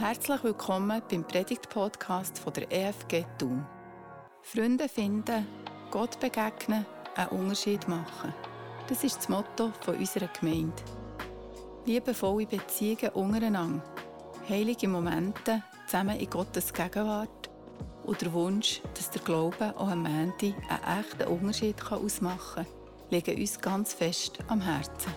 Herzlich willkommen beim Predigt-Podcast von der EFG Thun. Freunde finden, Gott begegnen, einen Unterschied machen. Das ist das Motto von unserer Gemeinde. Liebevolle Beziehungen untereinander, heilige Momente zusammen in Gottes Gegenwart und der Wunsch, dass der Glaube auch am Ende einen echten Unterschied ausmachen kann, liegen uns ganz fest am Herzen.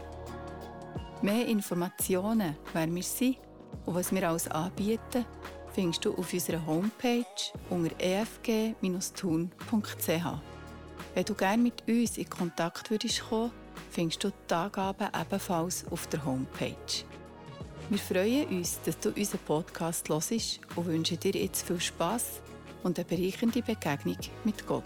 Mehr Informationen, wer wir sind und was wir alles anbieten, findest du auf unserer Homepage unter efg-thun.ch. Wenn du gerne mit uns in Kontakt würdest kommen, findest du die Angaben ebenfalls auf der Homepage. Wir freuen uns, dass du unseren Podcast hörst und wünschen dir jetzt viel Spass und eine bereichernde Begegnung mit Gott.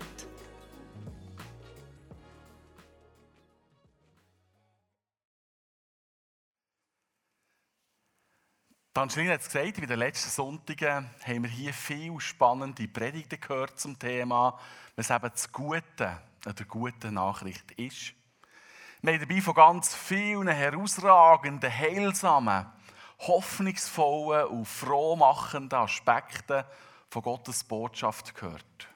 Angelina hat es gesagt, in den letzten Sonntagen haben wir hier viele spannende Predigten gehört zum Thema, was eben das Gute an der guten Nachricht ist. Wir haben dabei von ganz vielen herausragenden, heilsamen, hoffnungsvollen und frohmachenden Aspekten von Gottes Botschaft gehört.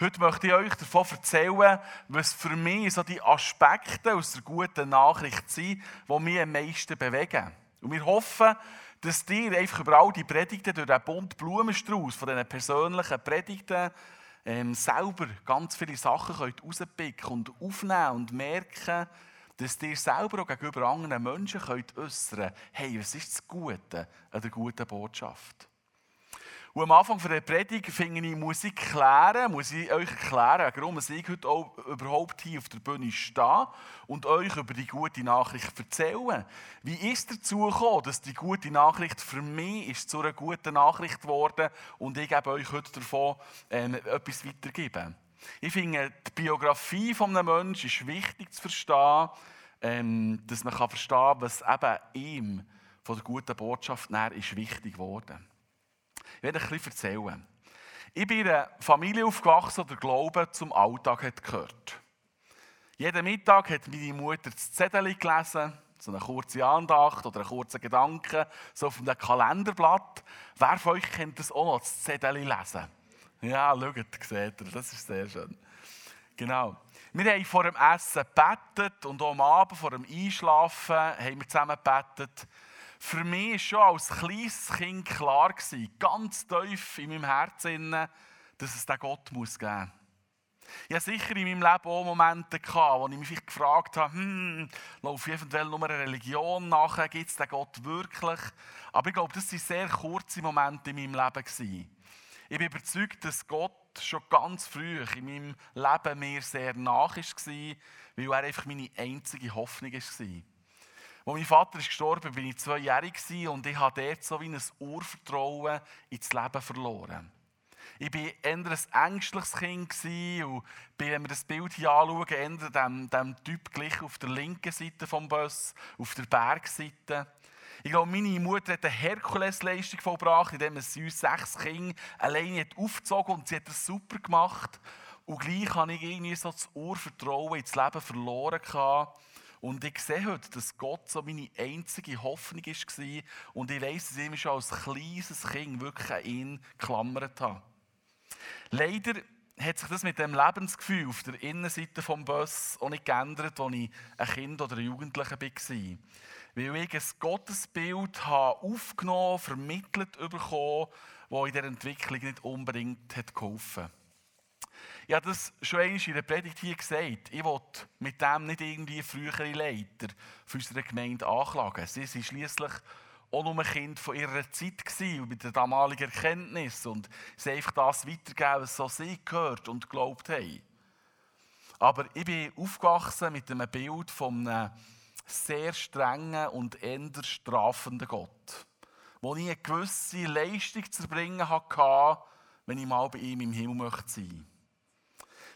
Heute möchte ich euch davon erzählen, was für mich so die Aspekte aus der guten Nachricht sind, die mich am meisten bewegen. Und wir hoffen, dass dir einfach über all die Predigten, durch den bunten Blumenstrauß von diesen persönlichen Predigten, selber ganz viele Sachen herauspicken und aufnehmen und merken, dass dir selber auch gegenüber anderen Menschen äußern könnt, hey, was ist das Gute an der guten Botschaft? Und am Anfang der Predigt finde ich, muss ich euch erklären, warum ich heute auch überhaupt hier auf der Bühne stehe und euch über die gute Nachricht erzähle. Wie ist es dazu gekommen, dass die gute Nachricht für mich ist zu einer guten Nachricht geworden und ich gebe euch heute davon etwas weitergeben. Ich finde, die Biografie eines Menschen ist wichtig zu verstehen, dass man verstehen kann, was eben ihm von der guten Botschaft näher ist wichtig geworden. Ich werde ein bisschen erzählen. Ich bin in einer Familie aufgewachsen, die der Glaube zum Alltag gehört. Jeden Mittag hat meine Mutter das Zedeli gelesen, so eine kurze Andacht oder einen kurzen Gedanken, so auf einem Kalenderblatt. Wer von euch kennt das auch noch, das Zedeli lesen? Ja, schaut, seht ihr, das ist sehr schön. Genau. Wir haben vor dem Essen gebetet und auch am Abend vor dem Einschlafen haben wir zusammen gebetet. Für mich war schon als kleines Kind klar, ganz tief in meinem Herzen, dass es diesen Gott geben muss. Ich hatte sicher in meinem Leben auch Momente, wo ich mich vielleicht gefragt habe, laufe ich eventuell nur einer Religion nach, gibt es diesen Gott wirklich? Aber ich glaube, das waren sehr kurze Momente in meinem Leben. Ich bin überzeugt, dass Gott schon ganz früh in meinem Leben mir sehr nah war, weil er einfach meine einzige Hoffnung war. Als mein Vater gestorben ist, war ich 2-jährig und ich habe dort so wie ein Urvertrauen ins Leben verloren. Ich war eher ein ängstliches Kind und bin, wenn wir das Bild hier anschauen, eher dem Typ gleich auf der linken Seite des Bus, auf der Bergseite. Ich glaube, meine Mutter hat eine Herkulesleistung vollbracht, indem sie uns 6 Kinder alleine aufgezogen hat und sie hat das super gemacht. Und gleich habe ich irgendwie so das Urvertrauen ins Leben verloren. Und ich sehe heute, dass Gott so meine einzige Hoffnung war und ich weiss, dass ich mich schon als kleines Kind wirklich an ihn geklammert habe. Leider hat sich das mit dem Lebensgefühl auf der Innenseite des Busses auch nicht geändert, als ich ein Kind oder ein Jugendlicher war. Weil ich ein Gottesbild habe aufgenommen, vermittelt bekommen, das in dieser Entwicklung nicht unbedingt geholfen hat. Ich habe das schon einmal in der Predigt hier gesagt. Ich will mit dem nicht irgendwie frühere Leiter für unsere Gemeinde anklagen. Sie waren schliesslich auch nur ein Kind von ihrer Zeit und mit der damaligen Erkenntnis. Und sie einfach das weitergeben, was sie gehört und geglaubt haben. Aber ich bin aufgewachsen mit einem Bild von einem sehr strengen und eher strafenden Gott, wo ich eine gewisse Leistung zu erbringen hatte, wenn ich mal bei ihm im Himmel möchte sein.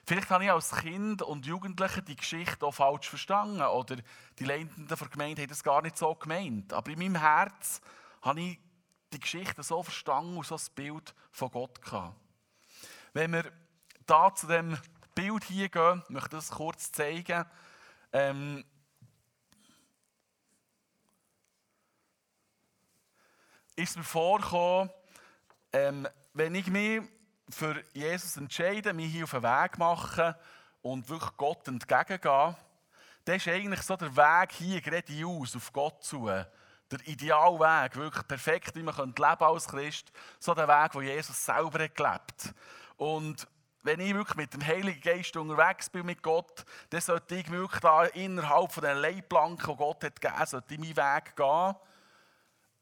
Vielleicht habe ich als Kind und Jugendlicher die Geschichte auch falsch verstanden oder die Leitenden der Gemeinde haben das gar nicht so gemeint. Aber in meinem Herz habe ich die Geschichte so verstanden und so das Bild von Gott gehabt. Wenn wir da zu dem Bild hier gehen, möchte ich das kurz zeigen. ist mir vorgekommen, wenn ich mich für Jesus entscheide, mich hier auf den Weg mache und wirklich Gott entgegengehe, dann ist eigentlich so der Weg hier geradeaus auf Gott zu. Der Idealweg, wirklich perfekt, wie man als Christ leben kann, so der Weg, den Jesus selber gelebt hat. Und wenn ich wirklich mit dem Heiligen Geist unterwegs bin, mit Gott, dann sollte ich wirklich da innerhalb von den Leitplanken, die Gott hat gegeben, sollte ich meinen Weg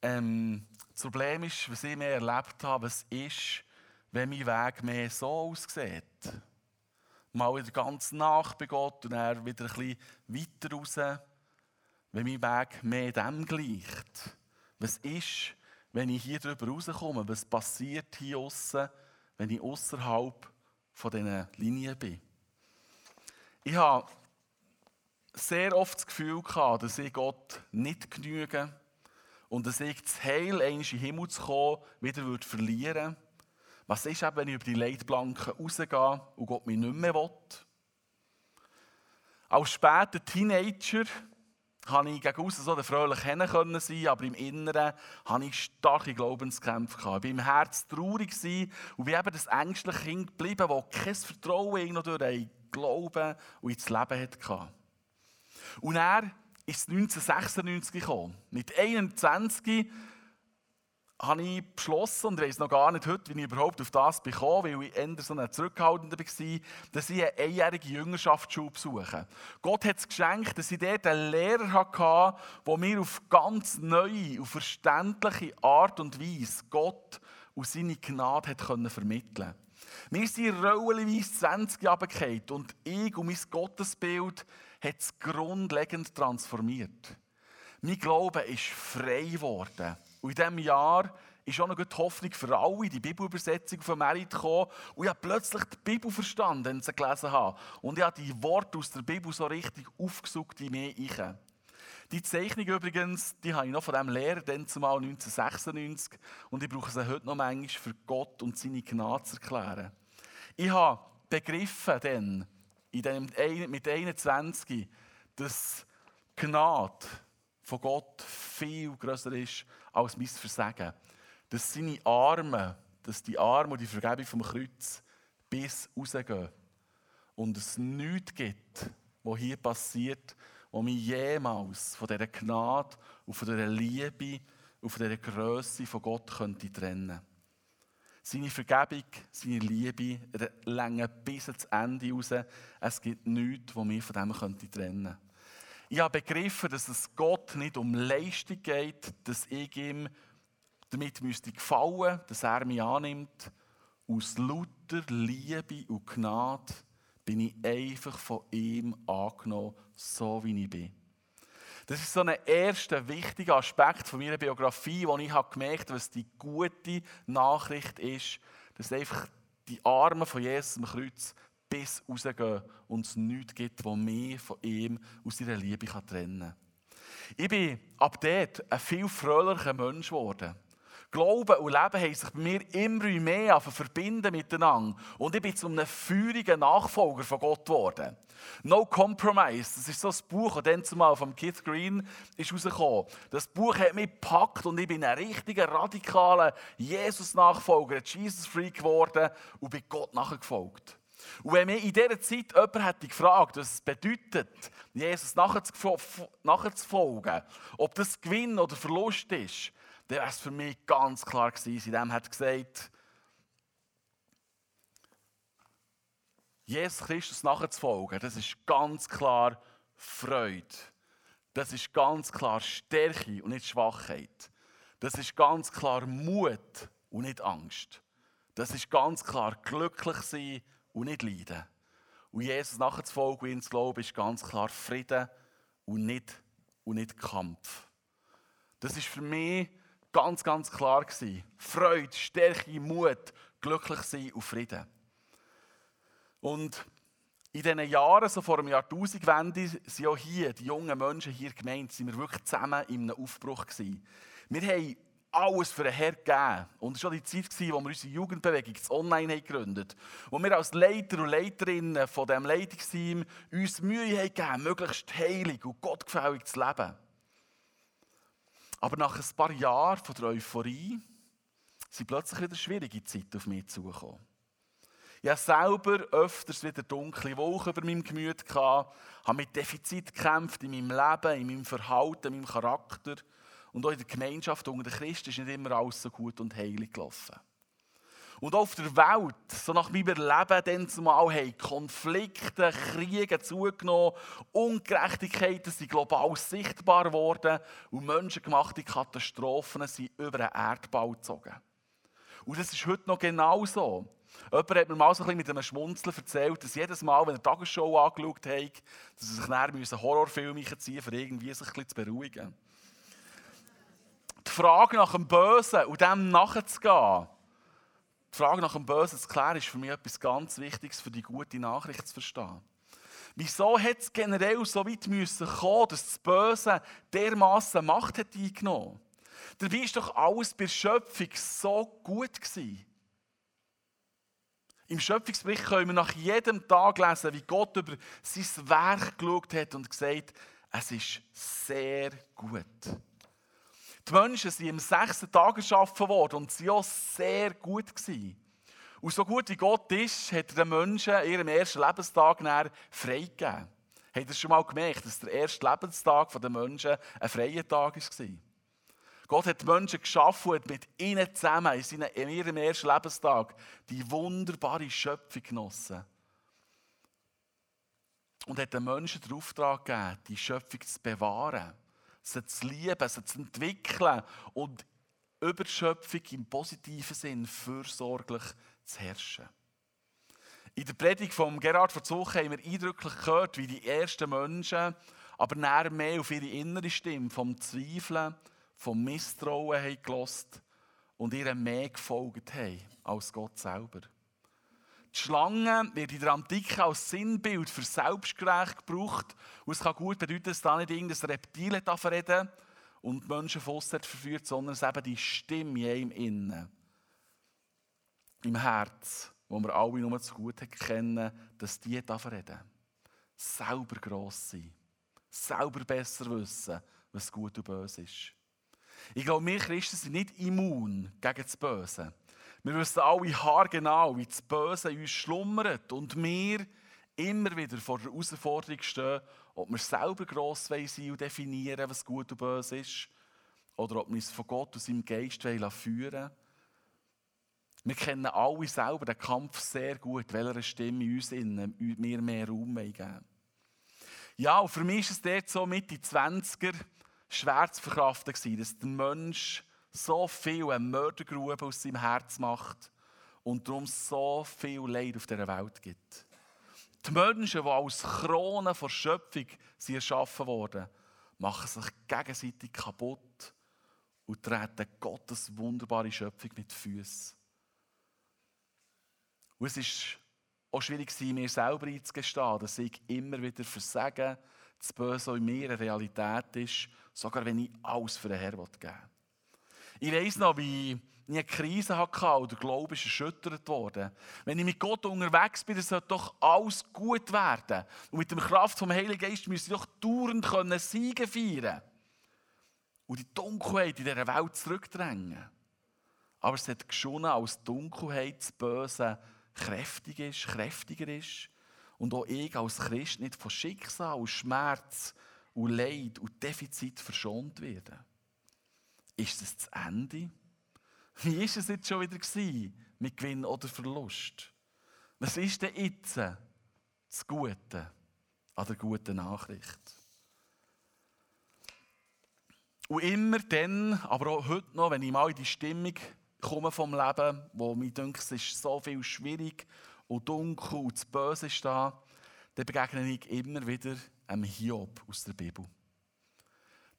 gehen. Das Problem ist, was ich mehr erlebt habe, was ist, wenn mein Weg mehr so aussieht. Mal wieder ganz nach bei Gott und dann wieder ein bisschen weiter raus. Wenn mein Weg mehr dem gleicht. Was ist, wenn ich hier drüber rauskomme? Was passiert hier aussen, wenn ich außerhalb von diesen Linien bin? Ich habe sehr oft das Gefühl gehabt, dass ich Gott nicht genüge und dass ich das Heil, einmal in den Himmel zu kommen, wieder verlieren würde. Was ist, wenn ich über die Leitplanken rausgehe und Gott mich nicht mehr will? Als später Teenager konnte ich gegen aussen so der fröhliche Henne sein, aber im Inneren hatte ich starke Glaubenskämpfe. Ich war im Herzen traurig und wie eben das ängstliche Kind geblieben, das kein Vertrauen durch einen Glauben und ins Leben hatte. Und dann ist es 1996 gekommen. Mit 21 habe ich beschlossen, und ich weiss noch gar nicht heute, wie ich überhaupt auf das kam, weil ich eher so ein Zurückhaltender war, dass ich eine einjährige Jüngerschaftsschule besuche. Gott hat es geschenkt, dass ich dort einen Lehrer hatte, der mir auf ganz neue und verständliche Art und Weise Gott und seine Gnade vermitteln konnte. Wir sind rollenweise 20 Jahre gefallen und ich und mein Gottesbild hat es grundlegend transformiert. Mein Glaube ist frei geworden. Und in diesem Jahr ist auch noch die Hoffnung für alle, die Bibelübersetzung von Merit gekommen. Und ich habe plötzlich die Bibel verstanden, wenn ich sie gelesen habe. Und ich habe die Worte aus der Bibel so richtig aufgesucht in mir hinein. Die Zeichnung übrigens, die habe ich noch von diesem Lehrer, dann zumal 1996. Und ich brauche sie heute noch manchmal für Gott und seine Gnade zu erklären. Ich habe begriffen dann, mit 21, dass Gnade von Gott viel grösser ist als mein Versagen. Dass seine Arme, dass die Arme und die Vergebung vom Kreuz bis rausgehen. Und es nichts gibt, was hier passiert, was mich jemals von dieser Gnade und von dieser Liebe und von dieser Grösse von Gott könnte trennen. Seine Vergebung, seine Liebe reichen bis ans Ende raus. Es gibt nichts, was mich von dem trennen könnte. Ich habe begriffen, dass es Gott nicht um Leistung geht, dass ich ihm damit gefallen müsste, dass er mich annimmt. Aus lauter Liebe und Gnade bin ich einfach von ihm angenommen, so wie ich bin. Das ist so ein erster wichtiger Aspekt von meiner Biografie, wo ich gemerkt habe, was die gute Nachricht ist, dass einfach die Arme von Jesus am Kreuz bis rausgehen und es nichts gibt, das mich von ihm aus seiner Liebe trennen kann. Ich bin ab dort ein viel fröhlicher Mensch geworden. Glauben und Leben haben sich bei mir immer mehr verbinden miteinander. Und ich bin zu einem feurigen Nachfolger von Gott geworden. «No Compromise», das ist so ein Buch, das dann zumal von Keith Green herausgekommen ist. Das Buch hat mich gepackt und ich bin ein richtiger, radikaler Jesus-Nachfolger, Jesus-Freak geworden und bin Gott nachgefolgt. Und wenn mich in dieser Zeit jemand hätte gefragt, was es bedeutet, Jesus nachzufolgen, ob das Gewinn oder Verlust ist, dann wäre es für mich ganz klar gewesen. In dem hat er gesagt, Jesus Christus nachzufolgen, das ist ganz klar Freude. Das ist ganz klar Stärke und nicht Schwachheit. Das ist ganz klar Mut und nicht Angst. Das ist ganz klar glücklich sein und nicht leiden. Und Jesus nachzufolgen und ihm zu glauben, ist ganz klar Frieden und nicht Kampf. Das war für mich ganz, ganz klar gewesen. Freude, Stärke, Mut, glücklich sein und Frieden. Und in diesen Jahren, so vor einem Jahrtausendwende, sind auch hier die jungen Menschen hier gemeint, sind wir wirklich zusammen in einem Aufbruch gewesen. Wir haben alles für den Herrn gegeben. Und es war schon die Zeit, in der wir unsere Jugendbewegung, das Online, gegründet haben. Und wir als Leiter und Leiterinnen von diesem Leitungsteam uns Mühe gegeben, möglichst heilig und gottgefällig zu leben. Aber nach ein paar Jahren von der Euphorie sind plötzlich wieder schwierige Zeiten auf mich zugekommen. Ich hatte selber öfters wieder dunkle Wolken über meinem Gemüt, habe mit Defizit gekämpft in meinem Leben, in meinem Verhalten, in meinem Charakter. Und auch in der Gemeinschaft unter den Christen ist nicht immer alles so gut und heilig gelaufen. Und auch auf der Welt, so nach meinem Leben, dann zumal haben Konflikte, Kriege zugenommen, Ungerechtigkeiten sind global sichtbar geworden und menschengemachte Katastrophen sind über den Erdball gezogen. Und das ist heute noch genau so. Jemand hat mir mal so ein bisschen mit einem Schmunzeln erzählt, dass jedes Mal, wenn er die Tagesshow angeschaut hat, dass er sich nachher einen Horrorfilm einziehen musste, um irgendwie sich ein bisschen zu beruhigen. Die Frage nach dem Bösen und dem nachzugehen, die Frage nach dem Bösen zu klären, ist für mich etwas ganz Wichtiges, für die gute Nachricht zu verstehen. Wieso hat es generell so weit müssen kommen, dass das Böse dermassen Macht hat eingenommen hat? Dabei ist doch alles bei der Schöpfung so gut gewesen. Im Schöpfungsbericht können wir nach jedem Tag lesen, wie Gott über sein Werk geschaut hat und gesagt, es ist sehr gut. Die Menschen sind am 6. Tag geschaffen worden und sie auch sehr gut gewesen. Und so gut wie Gott ist, hat er den Menschen ihrem ersten Lebenstag freigegeben. Habt ihr schon mal gemerkt, dass der erste Lebenstag der Menschen ein freier Tag war? Gott hat die Menschen geschaffen und hat mit ihnen zusammen in ihrem ersten Lebenstag die wunderbare Schöpfung genossen. Und hat den Menschen den Auftrag gegeben, die Schöpfung zu bewahren, sie zu lieben, sie zu entwickeln und über die Schöpfung im positiven Sinn fürsorglich zu herrschen. In der Predigt von Gerhard Verzuch haben wir eindrücklich gehört, wie die ersten Menschen aber näher mehr auf ihre innere Stimme vom Zweifeln, vom Misstrauen haben gehört und ihr mehr gefolgt haben als Gott selber. Die Schlange wird in der Antike als Sinnbild für Selbstgespräch gebraucht und es kann gut bedeuten, dass da nicht irgendein Reptil davon reden und die Menschen von aussen verführt, sondern es eben die Stimme im Innen, im Herz, wo wir alle nur zu gut kennen, dass die davon reden. Selber gross sein, selber besser wissen, was gut und böse ist. Ich glaube, wir Christen sind nicht immun gegen das Böse. Wir wissen alle haargenau, wie das Böse in uns schlummert und wir immer wieder vor der Herausforderung stehen, ob wir selber gross sein und definieren, was gut und böse ist oder ob wir uns von Gott und seinem Geist führen lassen. Wir kennen alle selber den Kampf sehr gut, welcher Stimme in uns innen wir mehr Raum geben. Ja, und für mich war es dort so Mitte 20er, schwer zu verkraften gewesen, dass der Mensch so viel Mördergrube aus seinem Herz macht und darum so viel Leid auf dieser Welt gibt. Die Menschen, die als Krone der Schöpfung erschaffen wurden, machen sich gegenseitig kaputt und treten Gottes wunderbare Schöpfung mit Füßen. Und es war auch schwierig, mir selber einzugestehen, dass ich immer wieder versage, das Böse in mir eine Realität ist, sogar wenn ich alles für den Herrn geben will. Ich weiss noch, wie ich eine Krise hatte und der Glaube ist erschüttert worden. Wenn ich mit Gott unterwegs bin, sollte doch alles gut werden. Und mit der Kraft vom Heiligen Geist müsste ich doch dauernd Siege feiern können. Und die Dunkelheit in dieser Welt zurückdrängen. Aber es hat geschonnen, als Dunkelheit das Böse kräftig ist, kräftiger ist. Und auch ich als Christ nicht von Schicksal, und Schmerz, und Leid und Defizit verschont werde. Ist es das Ende? Wie war es jetzt schon wieder gewesen, mit Gewinn oder Verlust? Was ist denn jetzt das Gute an der guten Nachricht? Und immer dann, aber auch heute noch, wenn ich mal in die Stimmung komme vom Leben, wo mir denke, es ist so viel schwierig und dunkel und das Böse ist da, dann begegne ich immer wieder einem Hiob aus der Bibel.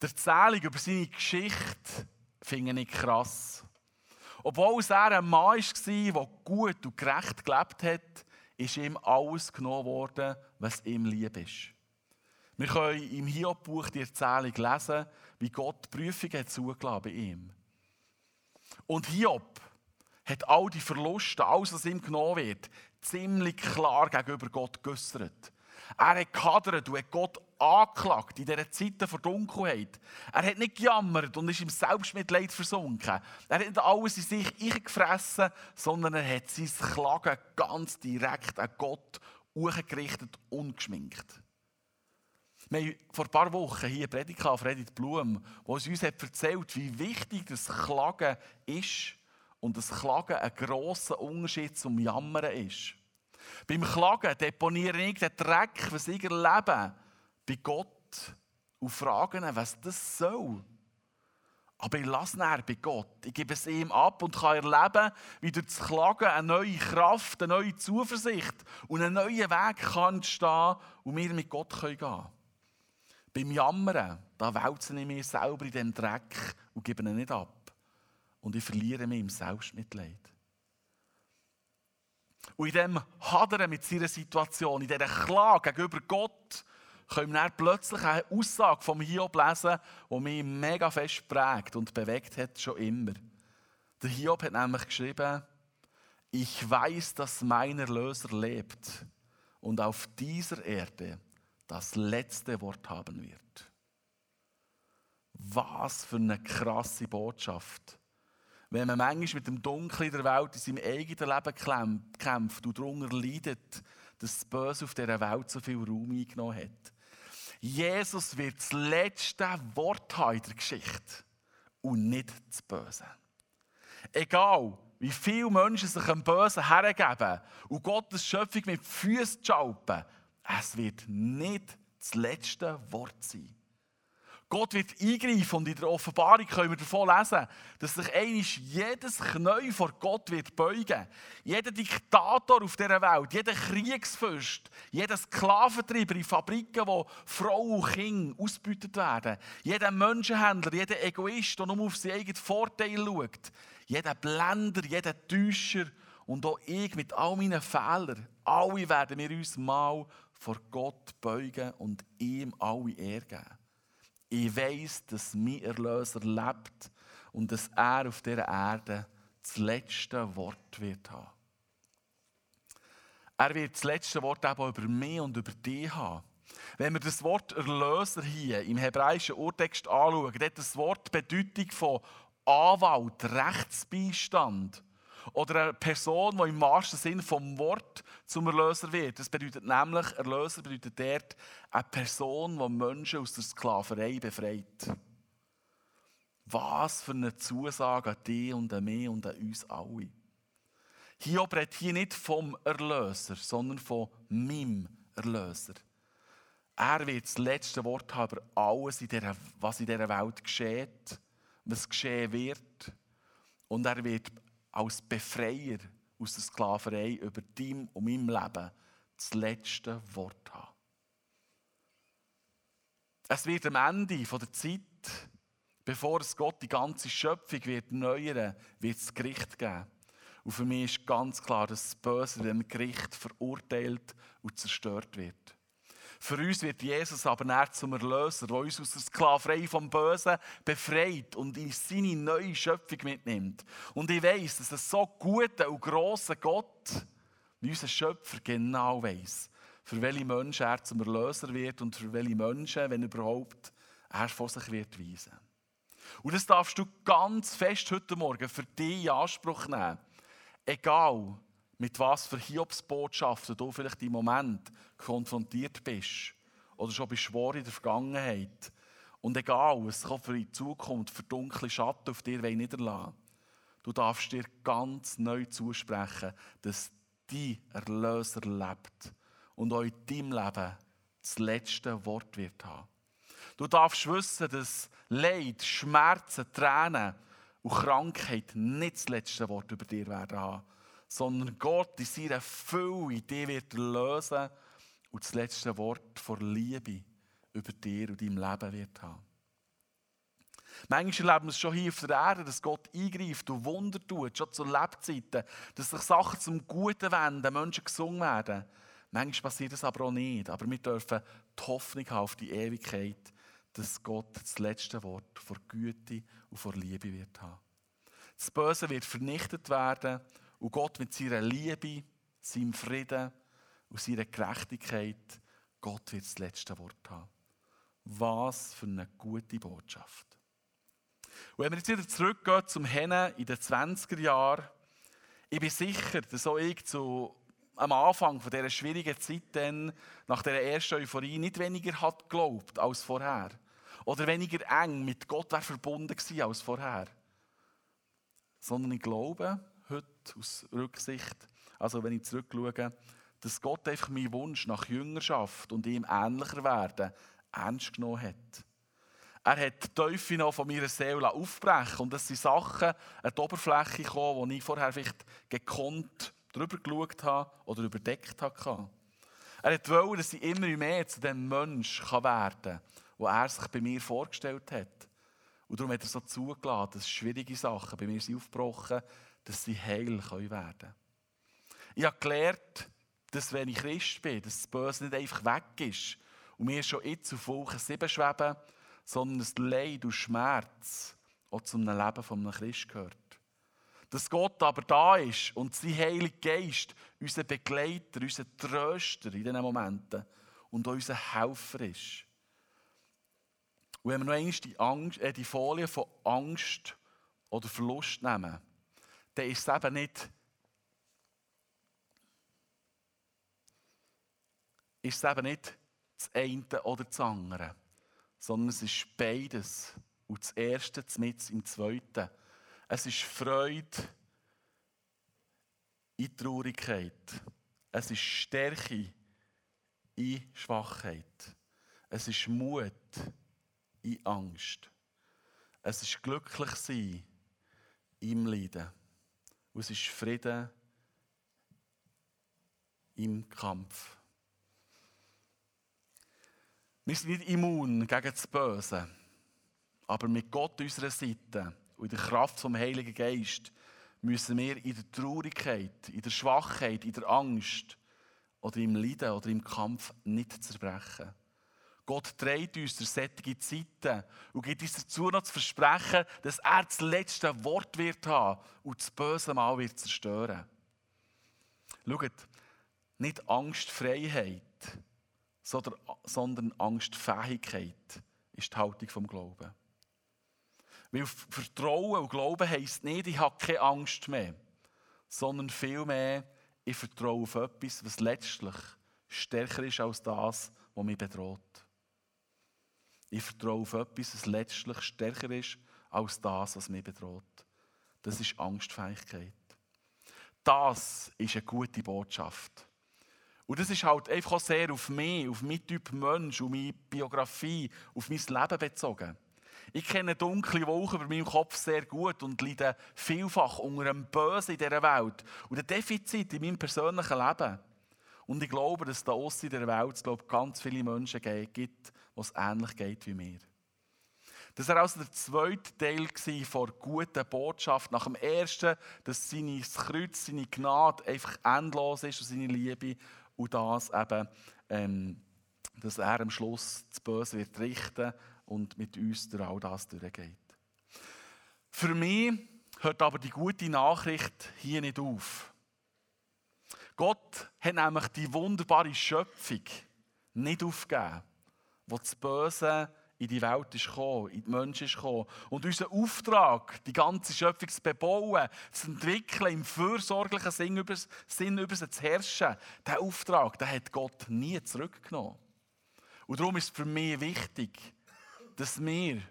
Die Erzählung über seine Geschichte finde ich krass. Obwohl er ein Mann war, der gut und gerecht gelebt hat, ist ihm alles genommen worden, was ihm lieb ist. Wir können im Hiob-Buch die Erzählung lesen, wie Gott die Prüfungen zugelassen bei ihm. Und Hiob hat all die Verluste, alles, was ihm genommen wird, ziemlich klar gegenüber Gott geäussert. Er hat gehadert und hat Gott angeklagt in dieser Zeit der Dunkelheit. Er hat nicht gejammert und ist im Selbstmitleid versunken. Er hat nicht alles in sich eingefressen, sondern er hat sein Klagen ganz direkt an Gott hochgerichtet und geschminkt. Wir haben vor ein paar Wochen hier eine Predigt von Friedrich Blum, wo es uns erzählt, wie wichtig das Klagen ist und das Klagen ein grosser Unterschied zum Jammern ist. Beim Klagen deponiere ich den Dreck, was ich erlebe, bei Gott und frage ihn, was das soll. Aber ich lasse ihn bei Gott. Ich gebe es ihm ab und kann erleben, wie durch das Klagen eine neue Kraft, eine neue Zuversicht und einen neuen Weg kann entstehen und wir mit Gott gehen können. Beim Jammern, da wälze ich mich selber in diesem Dreck und gebe ihn nicht ab. Und ich verliere mich im Selbstmitleid. Und in diesem Hadern mit seiner Situation, in dieser Klage gegenüber Gott, können wir plötzlich eine Aussage vom Hiob lesen, die mich mega fest prägt und bewegt hat, schon immer. Der Hiob hat nämlich geschrieben: Ich weiß, dass mein Erlöser lebt und auf dieser Erde das letzte Wort haben wird. Was für eine krasse Botschaft. Wenn man manchmal mit dem Dunkel in der Welt in seinem eigenen Leben kämpft und darunter leidet, dass das Böse auf dieser Welt so viel Raum eingenommen hat. Jesus wird das letzte Wort haben in der Geschichte und nicht das Böse. Egal, wie viele Menschen sich dem Bösen hergeben und Gottes Schöpfung mit Füßen schalpen, es wird nicht das letzte Wort sein. Gott wird eingreifen und in der Offenbarung können wir davon lesen, dass sich einmal jedes Knie vor Gott wird beugen. Jeder Diktator auf dieser Welt, jeder Kriegsfürst, jeder Sklaventreiber in Fabriken, wo Frauen und Kinder ausgebeutet werden, jeder Menschenhändler, jeder Egoist, der nur auf seinen eigenen Vorteil schaut, jeder Blender, jeder Täuscher und auch ich mit all meinen Fehlern, alle werden wir uns mal vor Gott beugen und ihm alle Ehre geben. Ich weiss, dass mein Erlöser lebt und dass er auf dieser Erde das letzte Wort wird haben. Er wird das letzte Wort eben über mich und über dich haben. Wenn wir das Wort Erlöser hier im hebräischen Urtext anschauen, hat das Wort die Bedeutung von Anwalt, Rechtsbeistand oder eine Person, die im wahrsten Sinne vom Wort zum Erlöser wird. Das bedeutet nämlich, Erlöser bedeutet dort eine Person, die Menschen aus der Sklaverei befreit. Was für eine Zusage an dich und an mich und an uns alle. Hiob redet hier nicht vom Erlöser, sondern von meinem Erlöser. Er wird das letzte Wort haben über alles, was in dieser Welt geschieht, was geschehen wird. Und er wird als Befreier aus der Sklaverei über dein und mein Leben das letzte Wort haben. Es wird am Ende der Zeit, bevor es Gott die ganze Schöpfung wird neuern, wird es Gericht geben. Und für mich ist ganz klar, dass das Böse in dem Gericht verurteilt und zerstört wird. Für uns wird Jesus aber näher zum Erlöser, der uns aus der Sklaverei vom Bösen befreit und in seine neue Schöpfung mitnimmt. Und ich weiss, dass ein so guter und grosser Gott, unser Schöpfer, genau weiss, für welche Menschen er zum Erlöser wird und für welche Menschen, wenn überhaupt, er vor sich wird weisen. Und das darfst du ganz fest heute Morgen für dich in Anspruch nehmen. Egal, mit was für Hiobsbotschaften du vielleicht im Moment konfrontiert bist oder schon beschworen in der Vergangenheit. Und egal, es kann für die Zukunft für dunkle Schatten auf dir niederlassen. Du darfst dir ganz neu zusprechen, dass dein Erlöser lebt und auch in deinem Leben das letzte Wort wird haben. Du darfst wissen, dass Leid, Schmerzen, Tränen und Krankheit nicht das letzte Wort über dir werden haben, sondern Gott in seiner Fülle dich wird lösen und das letzte Wort vor Liebe über dir und deinem Leben wird haben. Manchmal erleben wir es schon hier auf der Erde, dass Gott eingreift und Wunder tut, schon zu Lebzeiten, dass sich Sachen zum Guten wenden, Menschen gesund werden. Manchmal passiert das aber auch nicht. Aber wir dürfen die Hoffnung haben auf die Ewigkeit, dass Gott das letzte Wort vor Güte und vor Liebe wird haben. Das Böse wird vernichtet werden, und Gott mit seiner Liebe, seinem Frieden und seiner Gerechtigkeit, Gott wird das letzte Wort haben. Was für eine gute Botschaft. Und wenn wir jetzt wieder zurückgehen zum Hennen in den 20er Jahren, ich bin sicher, dass auch ich am Anfang dieser schwierigen Zeit dann, nach dieser ersten Euphorie nicht weniger hat geglaubt als vorher. Oder weniger eng mit Gott wäre verbunden gewesen als vorher. Sondern ich glaube heute aus Rücksicht, also wenn ich zurückschaue, dass Gott einfach meinen Wunsch nach Jüngerschaft und ihm ähnlicher werden ernst genommen hat. Er hat die Teufel noch von meiner Seele aufbrechen und es sind Sachen an die Oberfläche gekommen, die ich vorher vielleicht gekonnt drüber geschaut habe oder überdeckt habe. Er hat wollen, dass ich immer mehr zu dem Mensch werden kann, den er sich bei mir vorgestellt hat. Und darum hat er so zugelassen, dass schwierige Sachen bei mir sind aufgebrochen, dass sie heil werden können. Ich habe gelernt, dass wenn ich Christ bin, dass das Böse nicht einfach weg ist und wir schon jetzt auf Wolken 7 schweben, sondern dass Leid und Schmerz auch zum Leben eines Christen gehört. Dass Gott aber da ist und sein Heiliger Geist unser Begleiter, unser Tröster in diesen Momenten und auch unser Helfer ist. Und wenn wir noch einmal die Folie von Angst oder Verlust nehmen, dann ist es eben nicht das eine oder das andere, sondern es ist beides. Und das Erste mit im Zweiten. Es ist Freude in Traurigkeit. Es ist Stärke in Schwachheit. Es ist Mut in Angst. Es ist glücklich sein im Leiden. Und es ist Frieden im Kampf. Wir sind nicht immun gegen das Böse, aber mit Gott an unserer Seite und in der Kraft des Heiligen Geistes müssen wir in der Traurigkeit, in der Schwachheit, in der Angst oder im Leiden oder im Kampf nicht zerbrechen. Gott trägt uns durch solche Zeiten und gibt uns dazu noch das Versprechen, dass er das letzte Wort wird haben und das Böse mal wird zerstören. Schaut, nicht Angstfreiheit, sondern Angstfähigkeit ist die Haltung vom Glauben. Weil Vertrauen und Glauben heisst nicht, ich habe keine Angst mehr, sondern vielmehr, ich vertraue auf etwas, was letztlich stärker ist als das, was mich bedroht. Ich vertraue auf etwas, was letztlich stärker ist als das, was mich bedroht. Das ist Angstfähigkeit. Das ist eine gute Botschaft. Und das ist halt einfach sehr auf mich, auf meinen Typ Mensch, auf meine Biografie, auf mein Leben bezogen. Ich kenne dunkle Wolken über meinem Kopf sehr gut und leide vielfach unter dem Bösen in dieser Welt und einem Defizit in meinem persönlichen Leben. Und ich glaube, dass es da aussen in der Welt ganz viele Menschen gibt, die es ähnlich geht wie mir. Das war also der zweite Teil der guten Botschaft. Nach dem ersten, dass sein Kreuz, seine Gnade einfach endlos ist und seine Liebe. Und das eben, dass er am Schluss das Böse wird richten und mit uns durch all das durchgeht. Für mich hört aber die gute Nachricht hier nicht auf. Gott hat nämlich die wunderbare Schöpfung nicht aufgegeben, wo das Böse in die Welt ist gekommen, in die Menschen ist gekommen. Und unser Auftrag, die ganze Schöpfung zu bebauen, zu entwickeln, im fürsorglichen Sinn über sie zu herrschen, diesen Auftrag, den hat Gott nie zurückgenommen. Und darum ist es für mich wichtig, dass wir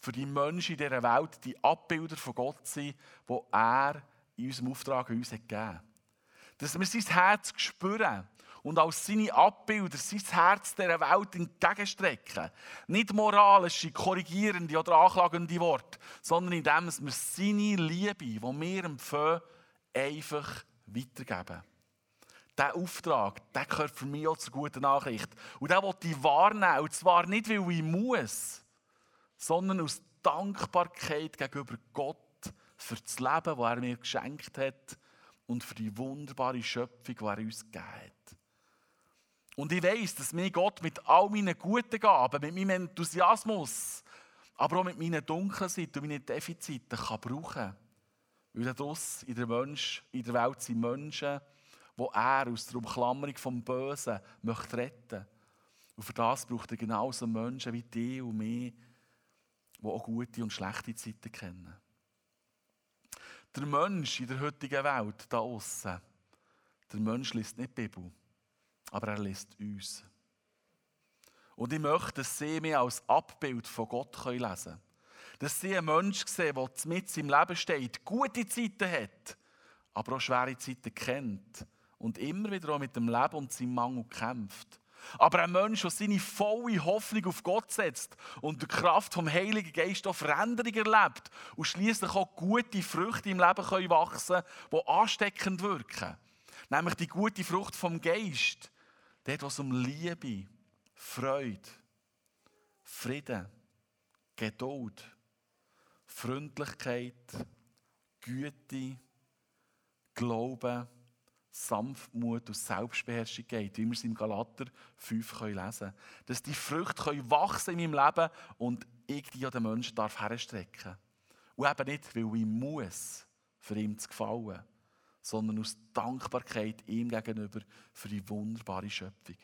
für die Menschen in dieser Welt die Abbilder von Gott sind, die er in unserem Auftrag an uns gegeben hat. Dass wir sein Herz spüren, und als seine Abbilder sein Herz dieser Welt entgegenstrecken. Nicht moralische, korrigierende oder anklagende Worte, sondern indem wir seine Liebe, die wir empfangen, einfach weitergeben. Dieser Auftrag, der gehört für mich auch zur guten Nachricht. Und den will ich wahrnehmen. Und zwar nicht, weil ich muss, sondern aus Dankbarkeit gegenüber Gott für das Leben, das er mir geschenkt hat und für die wunderbare Schöpfung, die er uns gegeben hat. Und ich weiss, dass mir Gott mit all meinen guten Gaben, mit meinem Enthusiasmus, aber auch mit meinen dunklen Seiten und meinen Defiziten kann brauchen. Weil daraus in der Welt sind Menschen, die er aus der Umklammerung vom Bösen möchte retten. Und für das braucht er genauso Menschen wie dich und mich, die auch gute und schlechte Zeiten kennen. Der Mensch in der heutigen Welt, da aussen, der Mensch liest nicht die Bibel, aber er liest uns. Und ich möchte, dass sie mich als Abbild von Gott lesen können. Dass sie einen Menschen sehen, der mitten im Leben steht, gute Zeiten hat, aber auch schwere Zeiten kennt und immer wieder auch mit dem Leben und seinem Mangel kämpft. Aber ein Mensch, der seine volle Hoffnung auf Gott setzt und durch die Kraft vom Heiligen Geist auch Veränderung erlebt und schliesslich auch gute Früchte im Leben können wachsen, die ansteckend wirken. Nämlich die gute Frucht vom Geist, dort, was um Liebe, Freude, Frieden, Geduld, Freundlichkeit, Güte, Glauben, Sanftmut und Selbstbeherrschung geht, wie wir es im Galater 5 lesen können. Dass die Früchte wachsen in meinem Leben und ich die an den Menschen herstrecken darf. Und eben nicht, weil ich muss, für ihm zu gefallen, sondern aus Dankbarkeit ihm gegenüber für die wunderbare Schöpfung.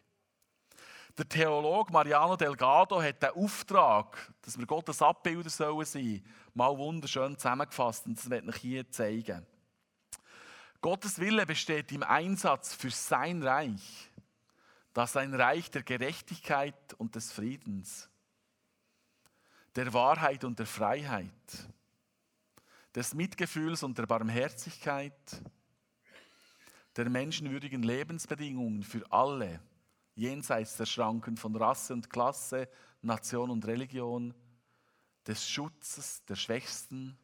Der Theologe Mariano Delgado hat den Auftrag, dass wir Gottes Abbilder sein sollen, mal wunderschön zusammengefasst und das möchte ich hier zeigen. Gottes Wille besteht im Einsatz für sein Reich, das ein Reich der Gerechtigkeit und des Friedens, der Wahrheit und der Freiheit, des Mitgefühls und der Barmherzigkeit, der menschenwürdigen Lebensbedingungen für alle, jenseits der Schranken von Rasse und Klasse, Nation und Religion, des Schutzes der Schwächsten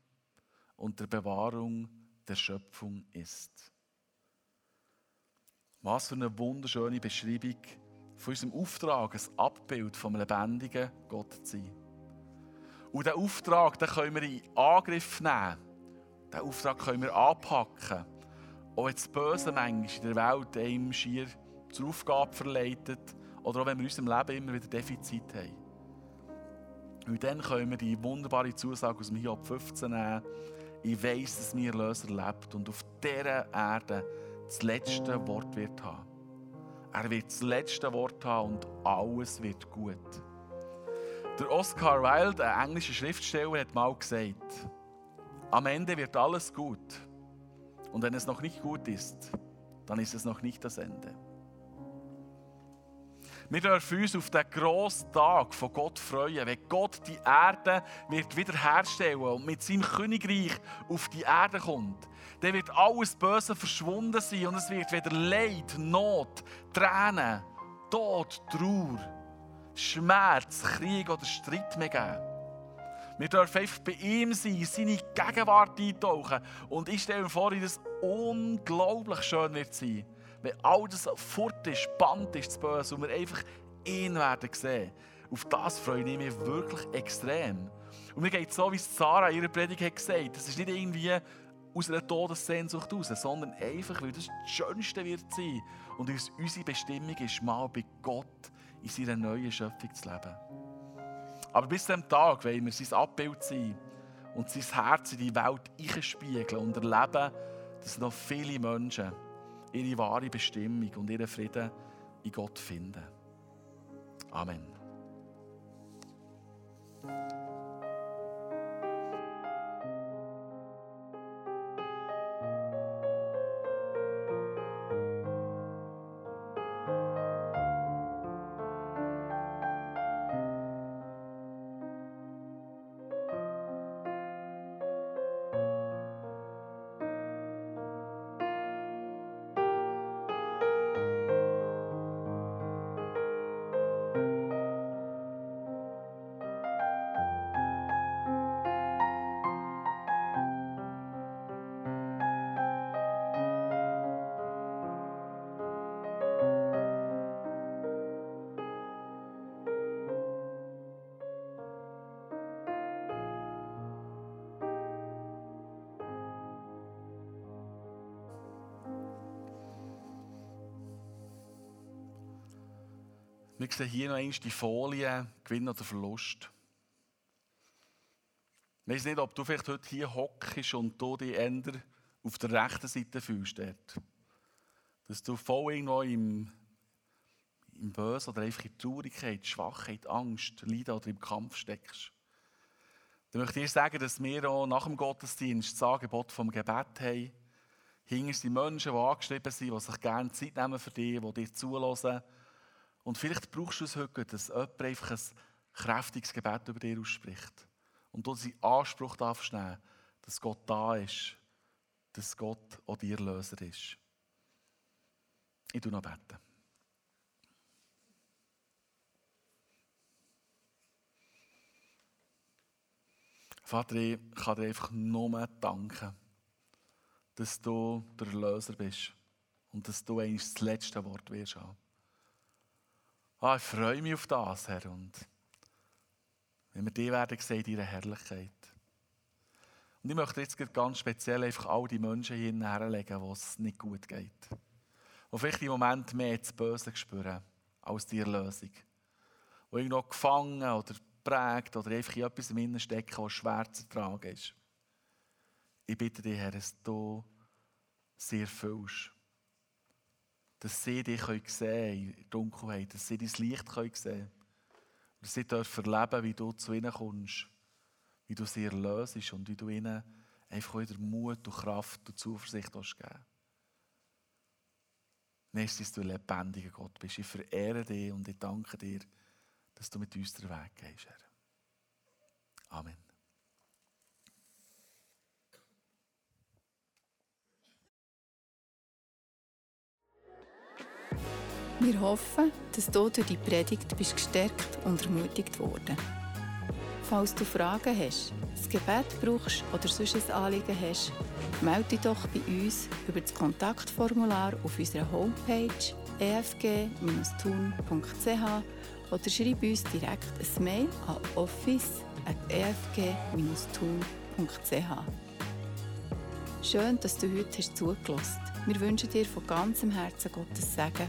und der Bewahrung der Schöpfung ist. Was für eine wunderschöne Beschreibung von unserem Auftrag, ein Abbild vom lebendigen Gott zu sein. Und diesen Auftrag, den können wir in Angriff nehmen. Diesen Auftrag können wir anpacken. Auch wenn das Böse manchmal in der Welt einem schier zur Aufgabe verleitet oder auch wenn wir in unserem Leben immer wieder Defizite haben. Und dann können wir die wunderbare Zusage aus dem Hiob 15 nehmen. Ich weiss, dass mein Erlöser lebt und auf dieser Erde das letzte Wort wird haben. Er wird das letzte Wort haben und alles wird gut. Der Oscar Wilde, ein englischer Schriftsteller, hat mal gesagt, am Ende wird alles gut. Und wenn es noch nicht gut ist, dann ist es noch nicht das Ende. Wir dürfen uns auf den grossen Tag von Gott freuen, wenn Gott die Erde wird wiederherstellen und mit seinem Königreich auf die Erde kommt. Dann wird alles Böse verschwunden sein und es wird weder Leid, Not, Tränen, Tod, Trauer, Schmerz, Krieg oder Streit mehr geben. Wir dürfen einfach bei ihm sein, seine Gegenwart eintauchen. Und ich stelle mir vor, dass es unglaublich schön wird sein. Wenn all das fort ist, spannend ist, das Böse, und wir einfach ihn werden sehen. Auf das freue ich mich wirklich extrem. Und mir geht es so, wie Sarah in ihrer Predigt gesagt hat. Das ist nicht irgendwie aus einer Todessehnsucht raus, sondern einfach, weil das das Schönste wird sein. Und weil es unsere Bestimmung ist, mal bei Gott in seiner neuen Schöpfung zu leben. Aber bis zu diesem Tag wollen wir sein Abbild sein und sein Herz in die Welt einspiegeln und erleben, dass noch viele Menschen ihre wahre Bestimmung und ihren Frieden in Gott finden. Amen. Wir sehen hier noch einmal die Folie, Gewinn oder Verlust. Ich weiss nicht, ob du vielleicht heute hier hockst und du dich eher auf der rechten Seite fühlst. Dass du voll irgendwo im Bösen oder einfach in Traurigkeit, Schwachheit, Angst, Leiden oder im Kampf steckst. Dann möchte ich sagen, dass wir auch nach dem Gottesdienst das Angebot vom Gebet haben. Hinter sind Menschen, die angeschrieben sind, die sich gerne Zeit nehmen für dich, die dir zuhören. Und vielleicht brauchst du es heute, dass jemand einfach ein kräftiges Gebet über dir ausspricht. Und du seinen Anspruch darfst nehmen, dass Gott da ist, dass Gott auch dein Erlöser ist. Ich tu noch beten. Vater, ich kann dir einfach nur danken, dass du der Erlöser bist und dass du eigentlich das letzte Wort wirst haben. Ich freue mich auf das, Herr, und wenn wir dich werden sehen, deine Herrlichkeit. Und ich möchte jetzt ganz speziell einfach all die Menschen hier hinlegen, wo es nicht gut geht. Die vielleicht im Moment mehr das Böse spüren als die Erlösung. Die irgendwo gefangen oder geprägt oder einfach in etwas im Inneren stecken, was schwer zu tragen ist. Ich bitte dich, Herr, dass du sie erfüllst. Dass sie dich sehen können in der Dunkelheit, dass sie dein Licht sehen können. Und dass sie dürfen erleben, wie du zu ihnen kommst, wie du sie erlösest und wie du ihnen einfach wieder Mut und Kraft und Zuversicht gibst. Nächstes, dass du ein lebendiger Gott bist. Ich verehre dich und ich danke dir, dass du mit uns den Weg gehst, Herr. Amen. Wir hoffen, dass du durch die Predigt bist gestärkt und ermutigt worden. Falls du Fragen hast, das Gebet brauchst oder sonst ein Anliegen hast, melde dich doch bei uns über das Kontaktformular auf unserer Homepage efg-thun.ch oder schreib uns direkt ein Mail an office@efg-thun.ch. Schön, dass du heute zugehört hast. Wir wünschen dir von ganzem Herzen Gottes Segen.